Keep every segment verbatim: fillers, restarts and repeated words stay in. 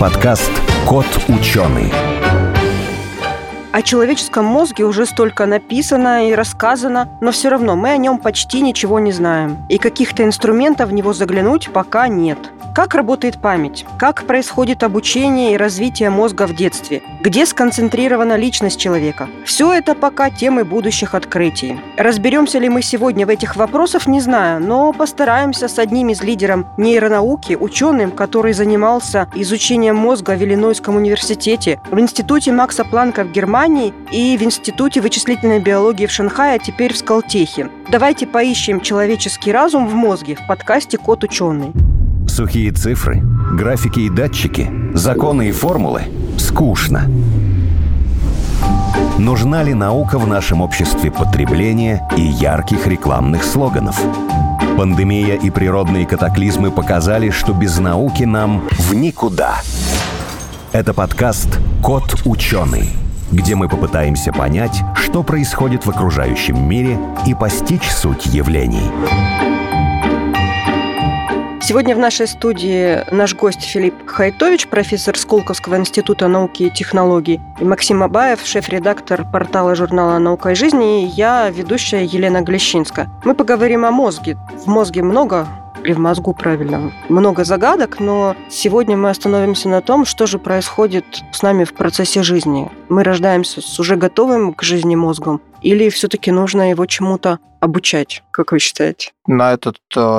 Подкаст «Кот-ученый». О человеческом мозге уже столько написано и рассказано, но все равно мы о нем почти ничего не знаем. И каких-то инструментов в него заглянуть пока нет. Как работает память? Как происходит обучение и развитие мозга в детстве? Где сконцентрирована личность человека? Все это пока темы будущих открытий. Разберемся ли мы сегодня в этих вопросах, не знаю, но постараемся с одним из лидеров нейронауки, ученым, который занимался изучением мозга в Иллинойском университете, в Институте Макса Планка в Германии, и в Институте вычислительной биологии в Шанхае, а теперь в Скалтехе. Давайте поищем человеческий разум в мозге в подкасте «Кот-ученый». Сухие цифры, графики и датчики, законы и формулы – скучно. Нужна ли наука в нашем обществе потребления и ярких рекламных слоганов? Пандемия и природные катаклизмы показали, что без науки нам в никуда. Это подкаст «Кот-ученый», где мы попытаемся понять, что происходит в окружающем мире и постичь суть явлений. Сегодня в нашей студии наш гость Филипп Хайтович, профессор Сколковского института науки и технологий, и Максим Абаев, шеф-редактор портала журнала «Наука и жизнь», и я, ведущая Елена Глещинская. Мы поговорим о мозге. В мозге много... или в мозгу, правильно, много загадок, но сегодня мы остановимся на том, что же происходит с нами в процессе жизни. Мы рождаемся с уже готовым к жизни мозгом, или все-таки нужно его чему-то обучать, как вы считаете? На этот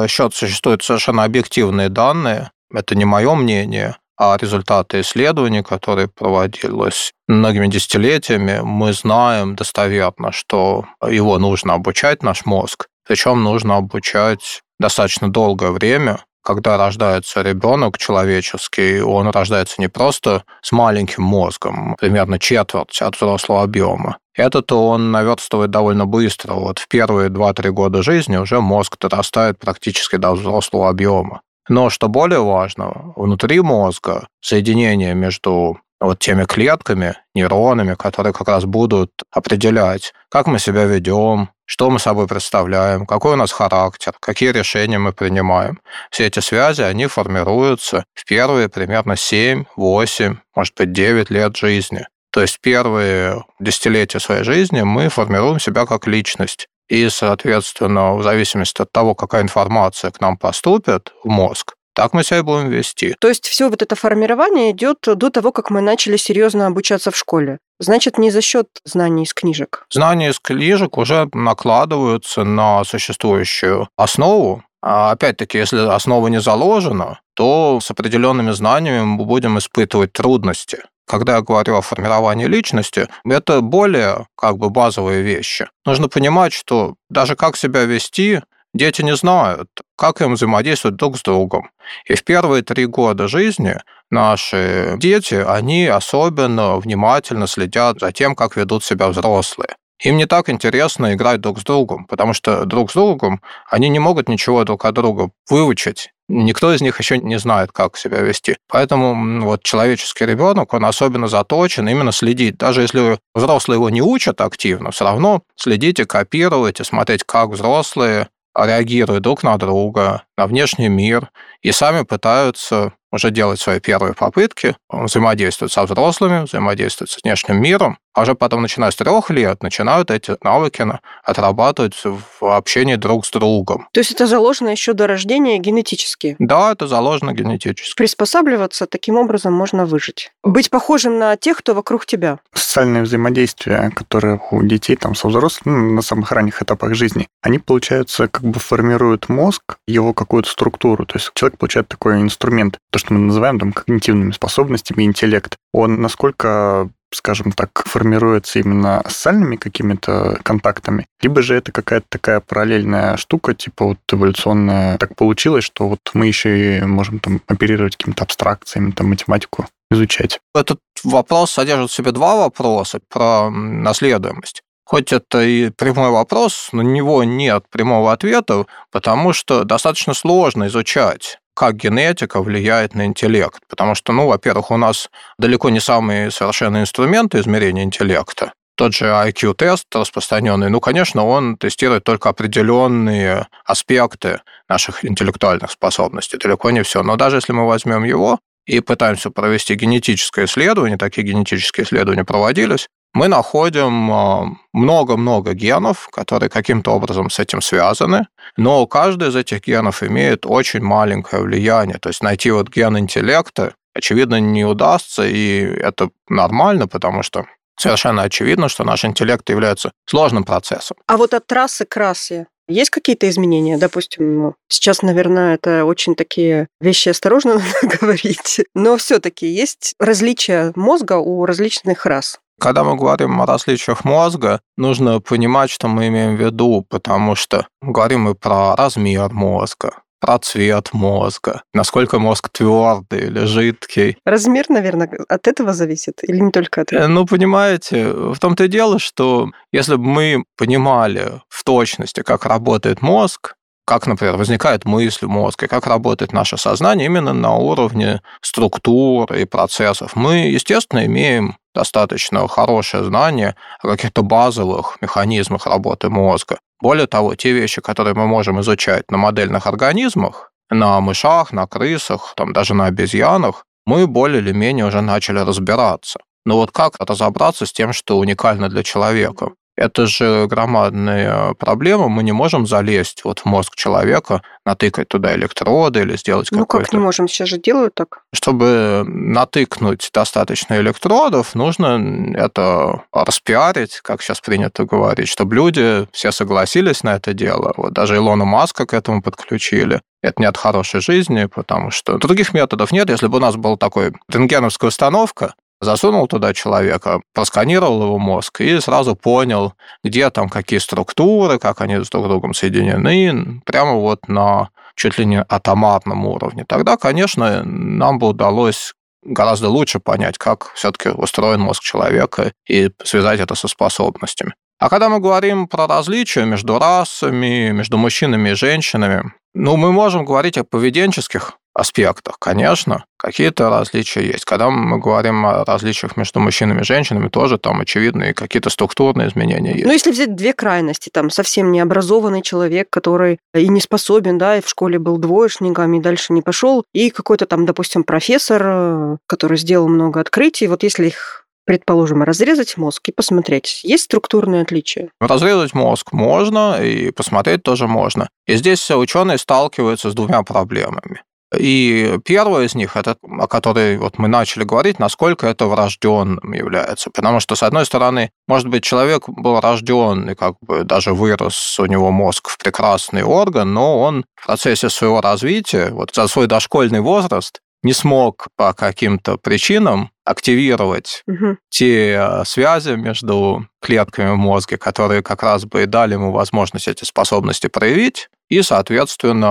счет существуют совершенно объективные данные. Это не мое мнение, а результаты исследований, которые проводились многими десятилетиями. Мы знаем достоверно, что его нужно обучать, наш мозг. Причем нужно обучать достаточно долгое время. Когда рождается ребенок человеческий, он рождается не просто с маленьким мозгом, примерно четверть от взрослого объема. Этот-то он наверстывает довольно быстро. Вот в первые два-три года жизни уже мозг дорастает практически до взрослого объема. Но что более важно, внутри мозга соединение между вот теми клетками, нейронами, которые как раз будут определять, как мы себя ведем, что мы собой представляем, какой у нас характер, какие решения мы принимаем. Все эти связи, они формируются в первые примерно семь, восемь, может быть, девять лет жизни. То есть первые десятилетия своей жизни мы формируем себя как личность. И, соответственно, в зависимости от того, какая информация к нам поступит в мозг, так мы себя и будем вести. То есть все вот это формирование идет до того, как мы начали серьезно обучаться в школе. Значит, не за счет знаний из книжек. Знания из книжек уже накладываются на существующую основу. А опять-таки, если основа не заложена, то с определенными знаниями мы будем испытывать трудности. Когда я говорю о формировании личности, это более как бы базовые вещи. Нужно понимать, что даже как себя вести, дети не знают, как им взаимодействовать друг с другом. И в первые три года жизни наши дети, они особенно внимательно следят за тем, как ведут себя взрослые. Им не так интересно играть друг с другом, потому что друг с другом они не могут ничего друг от друга выучить. Никто из них еще не знает, как себя вести. Поэтому вот человеческий ребенок, он особенно заточен именно следить. Даже если взрослые его не учат активно, все равно следите, копируйте, смотреть, как взрослые реагируют друг на друга, на внешний мир, и сами пытаются уже делать свои первые попытки, взаимодействовать со взрослыми, взаимодействовать с внешним миром, а уже потом, начиная с трех лет, начинают эти навыки отрабатывать в общении друг с другом. То есть это заложено еще до рождения генетически? Да, это заложено генетически. Приспосабливаться таким образом можно выжить. Быть похожим на тех, кто вокруг тебя. Социальные взаимодействия, которые у детей там, со взрослыми, ну, на самых ранних этапах жизни, они, получается, как бы формируют мозг, его какую-то структуру. То есть человек получает такой инструмент, то, что мы называем там когнитивными способностями, интеллект. Он насколько, скажем так, формируется именно социальными какими-то контактами, либо же это какая-то такая параллельная штука, типа вот эволюционная. Так получилось, что вот мы еще и можем там оперировать какими-то абстракциями, там математику изучать. Этот вопрос содержит в себе два вопроса про наследуемость. Хоть это и прямой вопрос, на него нет прямого ответа, потому что достаточно сложно изучать, как генетика влияет на интеллект. Потому что, ну, во-первых, у нас далеко не самые совершенные инструменты измерения интеллекта. Тот же ай кью-тест распространенный, ну, конечно, он тестирует только определенные аспекты наших интеллектуальных способностей, далеко не все. Но даже если мы возьмем его и пытаемся провести генетическое исследование, такие генетические исследования проводились, мы находим много-много генов, которые каким-то образом с этим связаны, но каждый из этих генов имеет очень маленькое влияние. То есть найти вот ген интеллекта, очевидно, не удастся, и это нормально, потому что совершенно очевидно, что наш интеллект является сложным процессом. А вот от расы к расе есть какие-то изменения? Допустим, сейчас, наверное, это очень такие вещи осторожно надо говорить, но все-таки есть различия мозга у различных рас. Когда мы говорим о различиях мозга, нужно понимать, что мы имеем в виду, потому что говорим мы про размер мозга, про цвет мозга, насколько мозг твердый или жидкий. Размер, наверное, от этого зависит или не только от этого? Ну, понимаете, в том-то и дело, что если бы мы понимали в точности, как работает мозг, как, например, возникает мысль мозга, как работает наше сознание именно на уровне структур и процессов, мы, естественно, имеем достаточно хорошее знание о каких-то базовых механизмах работы мозга. Более того, те вещи, которые мы можем изучать на модельных организмах, на мышах, на крысах, там, даже на обезьянах, мы более или менее уже начали разбираться. Но вот как разобраться с тем, что уникально для человека? Это же громадная проблема, мы не можем залезть вот в мозг человека, натыкать туда электроды или сделать ну, какой-то... Ну как не можем, сейчас же делают так. Чтобы натыкнуть достаточно электродов, нужно это распиарить, как сейчас принято говорить, чтобы люди все согласились на это дело. Вот даже Илона Маска к этому подключили. Это не от хорошей жизни, потому что других методов нет. Если бы у нас была такая рентгеновская установка, засунул туда человека, просканировал его мозг и сразу понял, где там какие структуры, как они друг с другом соединены, прямо вот на чуть ли не атомарном уровне. Тогда, конечно, нам бы удалось гораздо лучше понять, как все-таки устроен мозг человека и связать это со способностями. А когда мы говорим про различия между расами, между мужчинами и женщинами, ну, мы можем говорить о поведенческих аспектах, конечно, какие-то различия есть. Когда мы говорим о различиях между мужчинами и женщинами, тоже там очевидные какие-то структурные изменения есть. Ну, если взять две крайности, там совсем необразованный человек, который и не способен, да, и в школе был двоечником, и дальше не пошел, и какой-то там, допустим, профессор, который сделал много открытий, вот если их, предположим, разрезать мозг и посмотреть, есть структурные отличия? Разрезать мозг можно, и посмотреть тоже можно. И здесь ученые сталкиваются с двумя проблемами. И первое из них, это, о которой вот мы начали говорить, насколько это врожденным является. Потому что, с одной стороны, может быть, человек был рожден и как бы даже вырос у него мозг в прекрасный орган, но он в процессе своего развития, вот за свой дошкольный возраст, не смог по каким-то причинам активировать угу. те связи между клетками в мозге, которые как раз бы и дали ему возможность эти способности проявить, и, соответственно,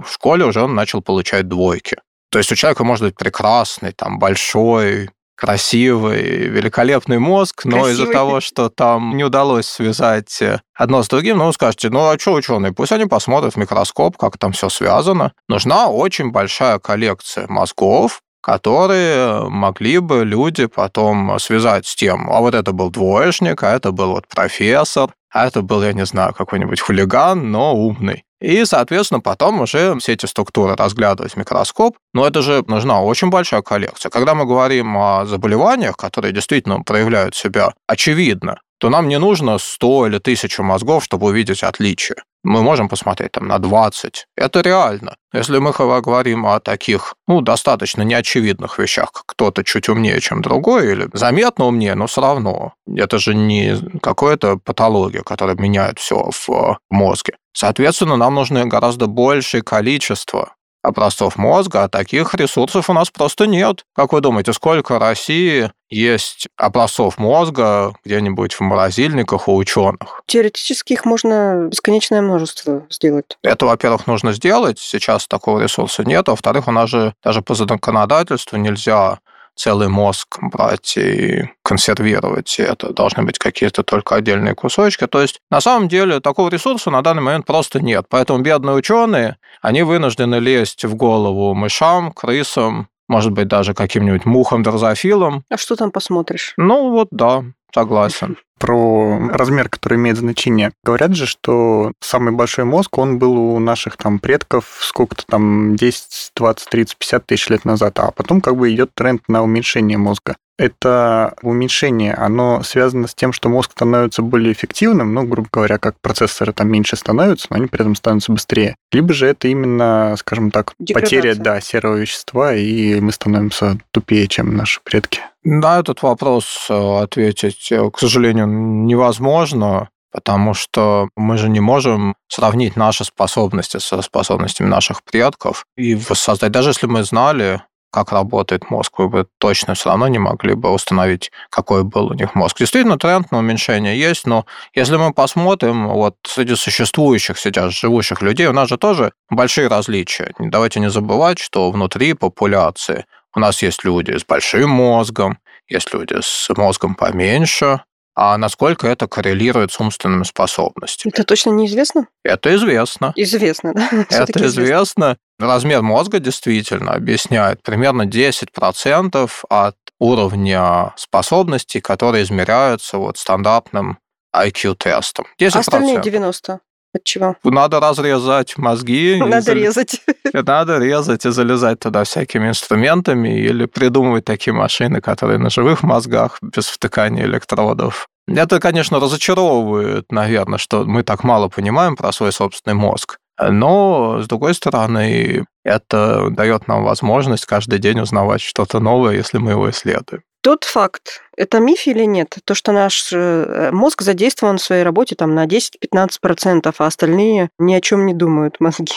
в школе уже он начал получать двойки. То есть у человека может быть прекрасный, там, большой, красивый, великолепный мозг, красивый. Но из-за того, что там не удалось связать одно с другим, ну, вы скажете, ну, а что ученые? Пусть они посмотрят в микроскоп, как там все связано. Нужна очень большая коллекция мозгов, которые могли бы люди потом связать с тем, а вот это был двоечник, а это был вот профессор, а это был, я не знаю, какой-нибудь хулиган, но умный. И, соответственно, потом уже все эти структуры разглядывать в микроскоп. Но это же нужна очень большая коллекция. Когда мы говорим о заболеваниях, которые действительно проявляют себя очевидно, то нам не нужно сто или тысячу мозгов, чтобы увидеть отличия. Мы можем посмотреть там на двадцать. Это реально. Если мы говорим о таких, ну, достаточно неочевидных вещах, как кто-то чуть умнее, чем другой, или заметно умнее, но все равно. Это же не какая-то патология, которая меняет все в мозге. Соответственно, нам нужно гораздо большее количество образцов мозга, а таких ресурсов у нас просто нет. Как вы думаете, сколько в России есть образцов мозга где-нибудь в морозильниках у ученых? Теоретически их можно бесконечное множество сделать. Это, во-первых, нужно сделать. Сейчас такого ресурса нет. А во-вторых, у нас же даже по законодательству нельзя целый мозг брать и консервировать. Это должны быть какие-то только отдельные кусочки. То есть, на самом деле, такого ресурса на данный момент просто нет. Поэтому бедные ученые, они вынуждены лезть в голову мышам, крысам, может быть, даже каким-нибудь мухам-дрозофилам. А что там посмотришь? Ну вот, да. Согласен. Про размер, который имеет значение. Говорят же, что самый большой мозг, он был у наших там предков сколько-то там десять, двадцать, тридцать, пятьдесят тысяч лет назад, а потом как бы идет тренд на уменьшение мозга. Это уменьшение, оно связано с тем, что мозг становится более эффективным, ну, грубо говоря, как процессоры там меньше становятся, но они при этом становятся быстрее. Либо же это именно, скажем так, потеря, да, серого вещества, и мы становимся тупее, чем наши предки. На этот вопрос ответить, к сожалению, невозможно, потому что мы же не можем сравнить наши способности со способностями наших предков и воссоздать, даже если мы знали, как работает мозг, вы бы точно все равно не могли бы установить, какой был у них мозг. Действительно, тренд на уменьшение есть, но если мы посмотрим, вот среди существующих сейчас живущих людей, у нас же тоже большие различия. Давайте не забывать, что внутри популяции у нас есть люди с большим мозгом, есть люди с мозгом поменьше, а насколько это коррелирует с умственными способностями. Это точно неизвестно? Это известно. Известно, да? Это известно. известно. Размер мозга действительно объясняет примерно десять процентов от уровня способностей, которые измеряются вот стандартным ай кью-тестом. десять процентов. А остальные девяносто процентов? От чего? Надо разрезать мозги. Надо зал... резать. Надо резать и залезать туда всякими инструментами или придумывать такие машины, которые на живых мозгах, без втыкания электродов. Это, конечно, разочаровывает, наверное, что мы так мало понимаем про свой собственный мозг. Но, с другой стороны, это дает нам возможность каждый день узнавать что-то новое, если мы его исследуем. Тот факт, это миф или нет? То, что наш мозг задействован в своей работе там, на десять-пятнадцать процентов, а остальные ни о чем не думают мозги.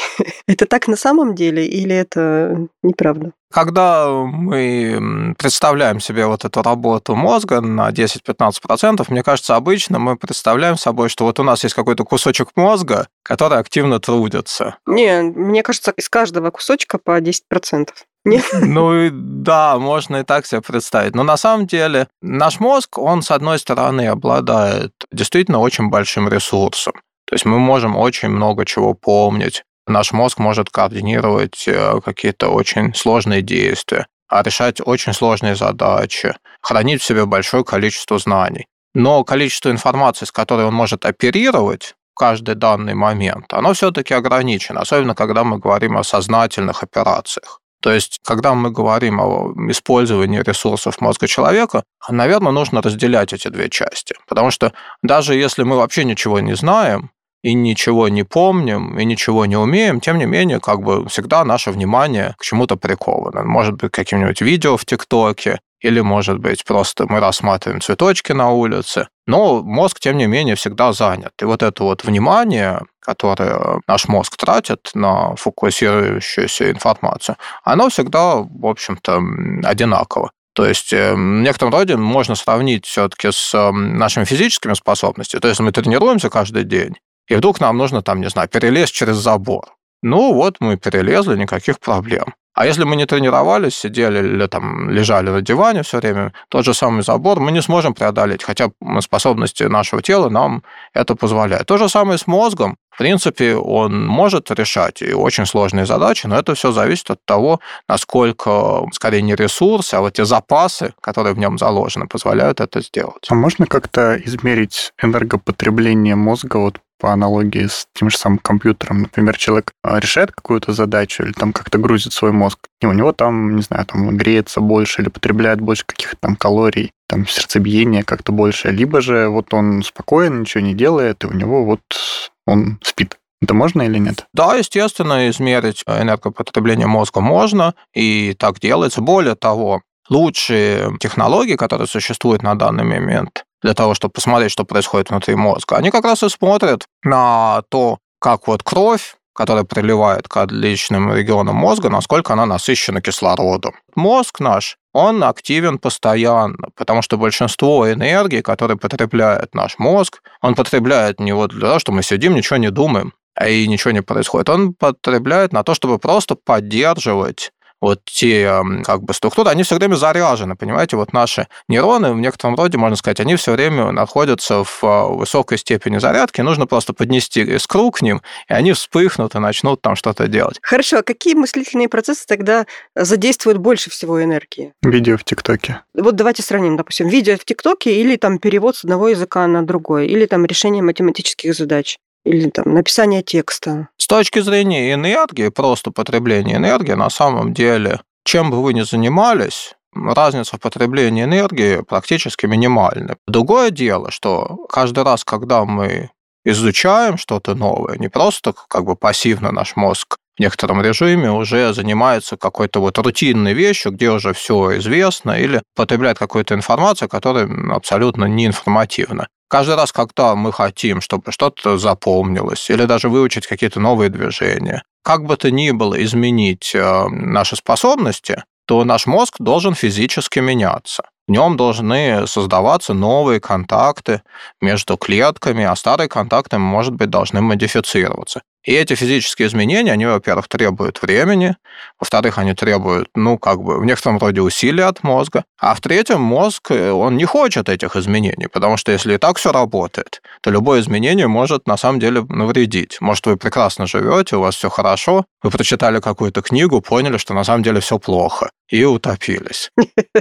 Это так на самом деле или это неправда? Когда мы представляем себе вот эту работу мозга на десять-пятнадцать процентов, мне кажется, обычно мы представляем собой, что вот у нас есть какой-то кусочек мозга, который активно трудится. Не, мне кажется, из каждого кусочка по десять процентов. Нет? Ну да, можно и так себе представить. Но на самом деле наш мозг, он, с одной стороны, обладает действительно очень большим ресурсом. То есть мы можем очень много чего помнить. Наш мозг может координировать какие-то очень сложные действия, решать очень сложные задачи, хранить в себе большое количество знаний. Но количество информации, с которой он может оперировать в каждый данный момент, оно все-таки ограничено, особенно когда мы говорим о сознательных операциях. То есть, когда мы говорим о использовании ресурсов мозга человека, наверное, нужно разделять эти две части. Потому что даже если мы вообще ничего не знаем, и ничего не помним, и ничего не умеем, тем не менее, как бы всегда наше внимание к чему-то приковано. Может быть, каким-нибудь видео в ТикТоке, или, может быть, просто мы рассматриваем цветочки на улице. Но мозг, тем не менее, всегда занят. И вот это вот внимание, которое наш мозг тратит на фокусирующуюся информацию, оно всегда, в общем-то, одинаково. То есть в некотором роде можно сравнить все-таки с нашими физическими способностями. То есть мы тренируемся каждый день, и вдруг нам нужно, там, не знаю, перелезть через забор. Ну вот мы перелезли, никаких проблем. А если мы не тренировались, сидели или там лежали на диване все время, тот же самый забор мы не сможем преодолеть, хотя способности нашего тела нам это позволяют. То же самое с мозгом. В принципе, он может решать и очень сложные задачи, но это все зависит от того, насколько, скорее, не ресурсы, а вот те запасы, которые в нем заложены, позволяют это сделать. А можно как-то измерить энергопотребление мозга вот по аналогии с тем же самым компьютером? Например, человек решает какую-то задачу или там как-то грузит свой мозг, и у него там, не знаю, там греется больше или потребляет больше каких-то там калорий, там сердцебиение как-то больше, либо же вот он спокоен, ничего не делает, и у него вот он спит. Это можно или нет? Да, естественно, измерить энергопотребление мозга можно, и так делается. Более того, лучшие технологии, которые существуют на данный момент, для того, чтобы посмотреть, что происходит внутри мозга, они как раз и смотрят на то, как вот кровь, которая приливает к различным регионам мозга, насколько она насыщена кислородом. Мозг наш, он активен постоянно, потому что большинство энергии, которую потребляет наш мозг, он потребляет не вот для того, что мы сидим, ничего не думаем, и ничего не происходит. Он потребляет на то, чтобы просто поддерживать вот те как бы структуры, они все время заряжены, понимаете, вот наши нейроны в некотором роде, можно сказать, они все время находятся в высокой степени зарядки, нужно просто поднести искру к ним, и они вспыхнут и начнут там что-то делать. Хорошо, а какие мыслительные процессы тогда задействуют больше всего энергии? Видео в ТикТоке. Вот давайте сравним, допустим, видео в ТикТоке или там перевод с одного языка на другой, или там решение математических задач, или там написание текста. С точки зрения энергии, просто потребления энергии, на самом деле, чем бы вы ни занимались, разница в потреблении энергии практически минимальна. Другое дело, что каждый раз, когда мы изучаем что-то новое, не просто как бы пассивно наш мозг в некотором режиме уже занимается какой-то вот рутинной вещью, где уже все известно, или потребляет какую-то информацию, которая абсолютно неинформативна. Каждый раз, когда мы хотим, чтобы что-то запомнилось, или даже выучить какие-то новые движения, как бы то ни было изменить наши способности, то наш мозг должен физически меняться. В нем должны создаваться новые контакты между клетками, а старые контакты, может быть, должны модифицироваться. И эти физические изменения, они, во-первых, требуют времени, во-вторых, они требуют, ну, как бы, в некотором роде усилий от мозга, а в-третьем, мозг, он не хочет этих изменений, потому что если и так все работает, то любое изменение может, на самом деле, навредить. Может, вы прекрасно живете, у вас все хорошо, вы прочитали какую-то книгу, поняли, что на самом деле все плохо, и утопились.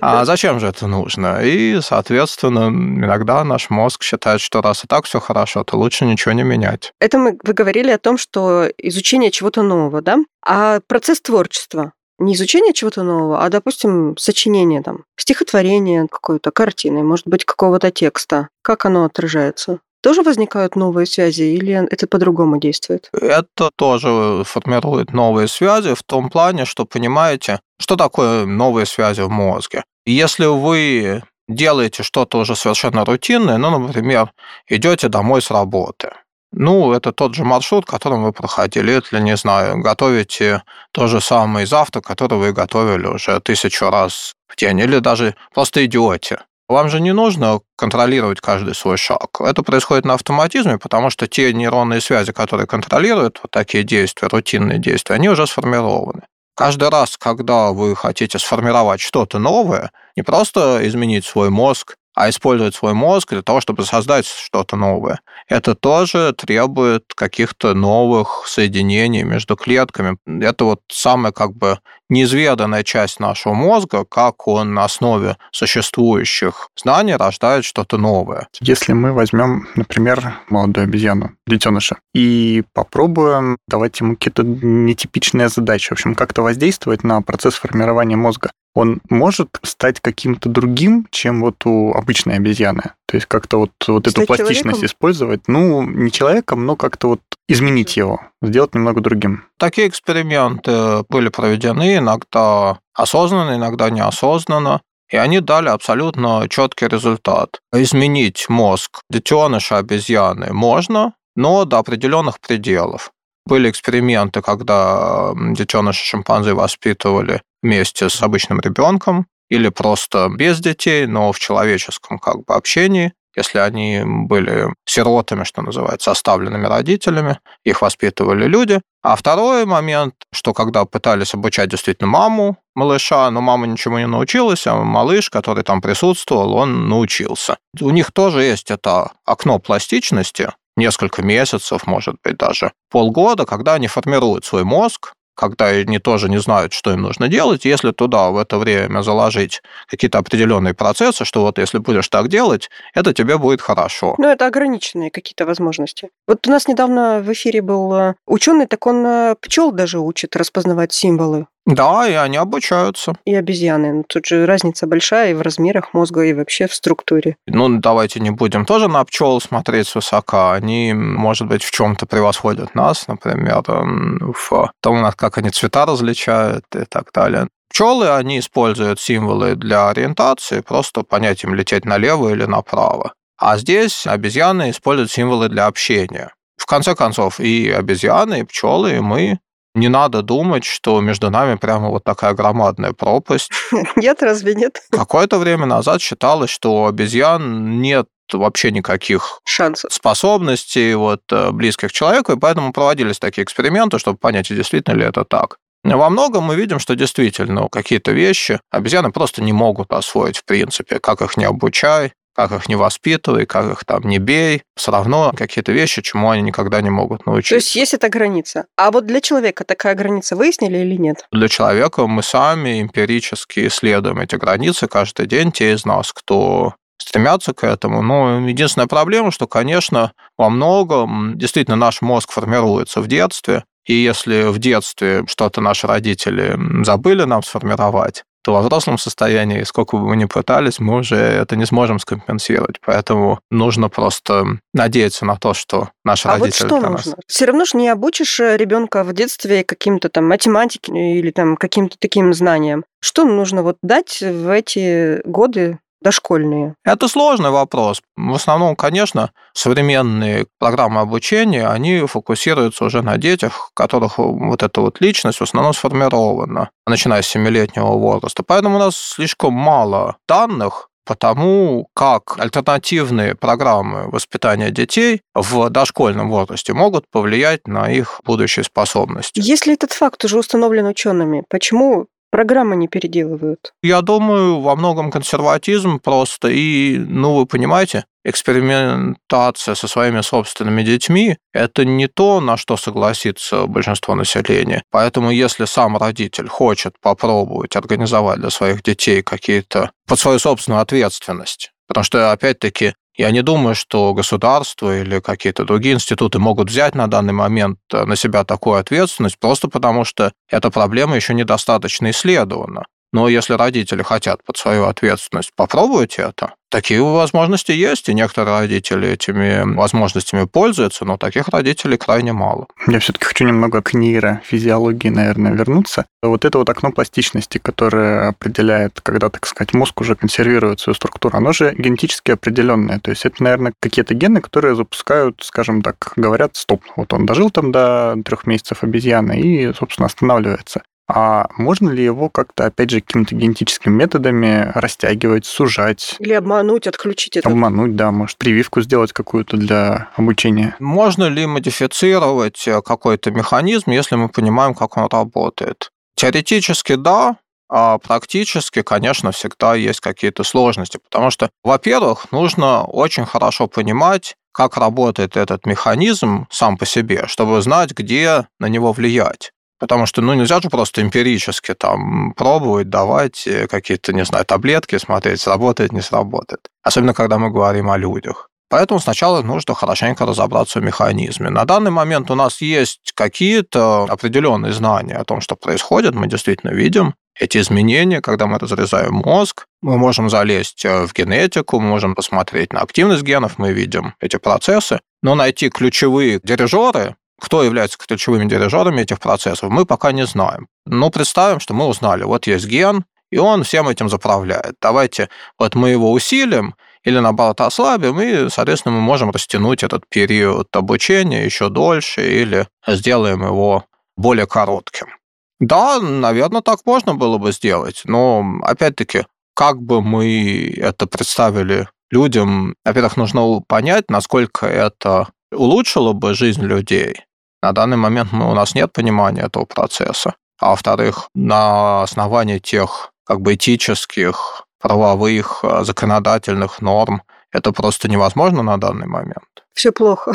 А зачем же это нужно? И, соответственно, иногда наш мозг считает, что раз и так все хорошо, то лучше ничего не менять. Это мы вы говорили о том, что что изучение чего-то нового, да? А процесс творчества, не изучение чего-то нового, а, допустим, сочинение, там, стихотворение какой-то, картины, может быть, какого-то текста, как оно отражается? Тоже возникают новые связи или это по-другому действует? Это тоже формирует новые связи в том плане, что понимаете, что такое новые связи в мозге. Если вы делаете что-то уже совершенно рутинное, ну, например, идете домой с работы, ну, это тот же маршрут, которым вы проходили, или, не знаю, готовите тот же самый завтрак, который вы готовили уже тысячу раз в день, или даже просто идете. Вам же не нужно контролировать каждый свой шаг. Это происходит на автоматизме, потому что те нейронные связи, которые контролируют вот такие действия, рутинные действия, они уже сформированы. Каждый раз, когда вы хотите сформировать что-то новое, не просто изменить свой мозг, а использовать свой мозг для того, чтобы создать что-то новое. Это тоже требует каких-то новых соединений между клетками. Это вот самая как бы неизведанная часть нашего мозга, как он на основе существующих знаний рождает что-то новое. Если мы возьмем, например, молодую обезьяну, детеныша, и попробуем давать ему какие-то нетипичные задачи, в общем, как-то воздействовать на процесс формирования мозга, он может стать каким-то другим, чем вот у обычной обезьяны. То есть как-то вот, вот эту пластичность человеком? Использовать. Ну, не человеком, но как-то вот изменить его, сделать немного другим. Такие эксперименты были проведены иногда осознанно, иногда неосознанно. И они дали абсолютно четкий результат. Изменить мозг детеныша обезьяны можно, но до определенных пределов. Были эксперименты, когда детеныша шимпанзе воспитывали вместе с обычным ребенком или просто без детей, но в человеческом как бы общении. Если они были сиротами, что называется, оставленными родителями, их воспитывали люди. А второй момент, что когда пытались обучать действительно маму малыша, но мама ничему не научилась, а малыш, который там присутствовал, он научился. У них тоже есть это окно пластичности, несколько месяцев, может быть, даже полгода, когда они формируют свой мозг, когда они тоже не знают, что им нужно делать. Если туда в это время заложить какие-то определенные процессы, что вот если будешь так делать, это тебе будет хорошо. Ну, это ограниченные какие-то возможности. Вот у нас недавно в эфире был ученый, так он пчел даже учит распознавать символы. Да, и они обучаются. И обезьяны. Но тут же разница большая и в размерах мозга, и вообще в структуре. Ну, давайте не будем тоже на пчел смотреть свысока. Они, может быть, в чем-то превосходят нас, например, в том, как они цвета различают и так далее. Пчелы, они используют символы для ориентации, просто понять им лететь налево или направо. А здесь обезьяны используют символы для общения. В конце концов, и обезьяны, и пчелы, и мы... Не надо думать, что между нами прямо вот такая громадная пропасть. Нет, разве нет? Какое-то время назад считалось, что у обезьян нет вообще никаких шансов, способностей вот, близких к человеку, и поэтому проводились такие эксперименты, чтобы понять, действительно ли это так. Во многом мы видим, что действительно какие-то вещи обезьяны просто не могут освоить в принципе. Как их не обучай, как их не воспитывай, как их там не бей, все равно какие-то вещи, чему они никогда не могут научиться. То есть есть эта граница. А вот для человека такая граница выяснили или нет? Для человека мы сами эмпирически исследуем эти границы каждый день. Те из нас, кто стремятся к этому. Но единственная проблема, что, конечно, во многом действительно наш мозг формируется в детстве. И если в детстве что-то наши родители забыли нам сформировать, то во взрослом состоянии, сколько бы мы ни пытались, мы уже это не сможем скомпенсировать. Поэтому нужно просто надеяться на то, что наши а родители... А вот что нужно? Нас... Все равно же не обучишь ребенка в детстве каким-то там математике или там каким-то таким знаниям. Что нужно вот дать в эти годы дошкольные? Это сложный вопрос. В основном, конечно, современные программы обучения, они фокусируются уже на детях, у которых вот эта вот личность в основном сформирована, начиная с семилетнего возраста. Поэтому у нас слишком мало данных по тому, как альтернативные программы воспитания детей в дошкольном возрасте могут повлиять на их будущие способности. Если этот факт уже установлен учеными, почему программы не переделывают? Я думаю, во многом консерватизм просто. И, ну, вы понимаете, экспериментация со своими собственными детьми – это не то, на что согласится большинство населения. Поэтому если сам родитель хочет попробовать организовать для своих детей какие-то под свою собственную ответственность, потому что, опять-таки, я не думаю, что государство или какие-то другие институты могут взять на данный момент на себя такую ответственность, просто потому что эта проблема еще недостаточно исследована. Но если родители хотят под свою ответственность попробовать это, такие возможности есть, и некоторые родители этими возможностями пользуются, но таких родителей крайне мало. Я все-таки хочу немного к нейрофизиологии, наверное, вернуться. Вот это вот окно пластичности, которое определяет, когда, так сказать, мозг уже консервирует свою структуру, оно же генетически определенное. То есть это, наверное, какие-то гены, которые запускают, скажем так, говорят, стоп, вот он дожил там до трех месяцев обезьяны и, собственно, останавливается. А можно ли его как-то, опять же, какими-то генетическими методами растягивать, сужать? Или обмануть, отключить это? Обмануть, да, может, прививку сделать какую-то для обучения. Можно ли модифицировать какой-то механизм, если мы понимаем, как он работает? Теоретически, да, а практически, конечно, всегда есть какие-то сложности, потому что, во-первых, нужно очень хорошо понимать, как работает этот механизм сам по себе, чтобы знать, где на него влиять. Потому что, ну, нельзя же просто эмпирически там пробовать, давать какие-то, не знаю, таблетки, смотреть, сработает, не сработает. Особенно, когда мы говорим о людях. Поэтому сначала нужно хорошенько разобраться в механизме. На данный момент у нас есть какие-то определенные знания о том, что происходит. Мы действительно видим эти изменения, когда мы разрезаем мозг. Мы можем залезть в генетику, мы можем посмотреть на активность генов, мы видим эти процессы. Но найти ключевые дирижеры, кто является ключевыми дирижерами этих процессов, мы пока не знаем. Но представим, что мы узнали, вот есть ген, и он всем этим заправляет. Давайте вот мы его усилим или, наоборот, ослабим, и, соответственно, мы можем растянуть этот период обучения еще дольше или сделаем его более коротким. Да, наверное, так можно было бы сделать, но, опять-таки, как бы мы это представили людям, во-первых, нужно понять, насколько это улучшило бы жизнь людей. На данный момент мы, у нас нет понимания этого процесса. А во-вторых, на основании тех как бы этических, правовых, законодательных норм это просто невозможно на данный момент. Все плохо.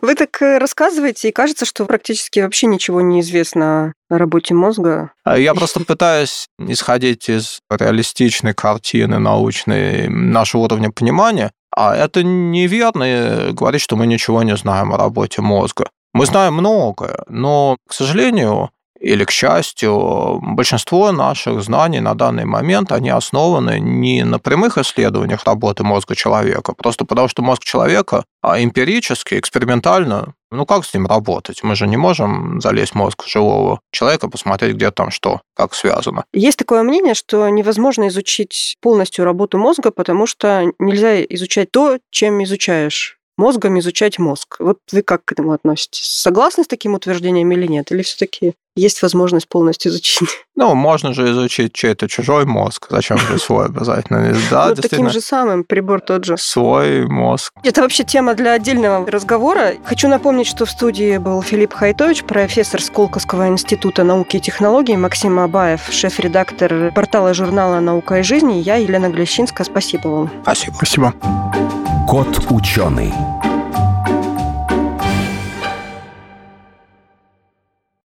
Вы так рассказываете, и кажется, что практически вообще ничего не известно о работе мозга. Я просто пытаюсь исходить из реалистичной картины научной нашего уровня понимания. А это неверно говорить, что мы ничего не знаем о работе мозга. Мы знаем многое, но, к сожалению или к счастью, большинство наших знаний на данный момент, они основаны не на прямых исследованиях работы мозга человека, просто потому что мозг человека эмпирически, экспериментально, ну как с ним работать? Мы же не можем залезть в мозг живого человека, посмотреть, где там что, как связано. Есть такое мнение, что невозможно изучить полностью работу мозга, потому что нельзя изучать то, чем изучаешь. мозгом изучать мозг. Вот вы как к этому относитесь? Согласны с таким утверждением или нет? Или все-таки есть возможность полностью изучить? Ну, можно же изучить чей-то чужой мозг. Зачем же свой обязательно? Да, ну, таким же самым, прибор тот же. Свой мозг. Это вообще тема для отдельного разговора. Хочу напомнить, что в студии был Филипп Хайтович, профессор Сколковского института науки и технологий, Максим Абаев, шеф-редактор портала журнала «Наука и жизнь», и я, Елена Глещинская. Спасибо вам. Спасибо. Спасибо. Кот-ученый.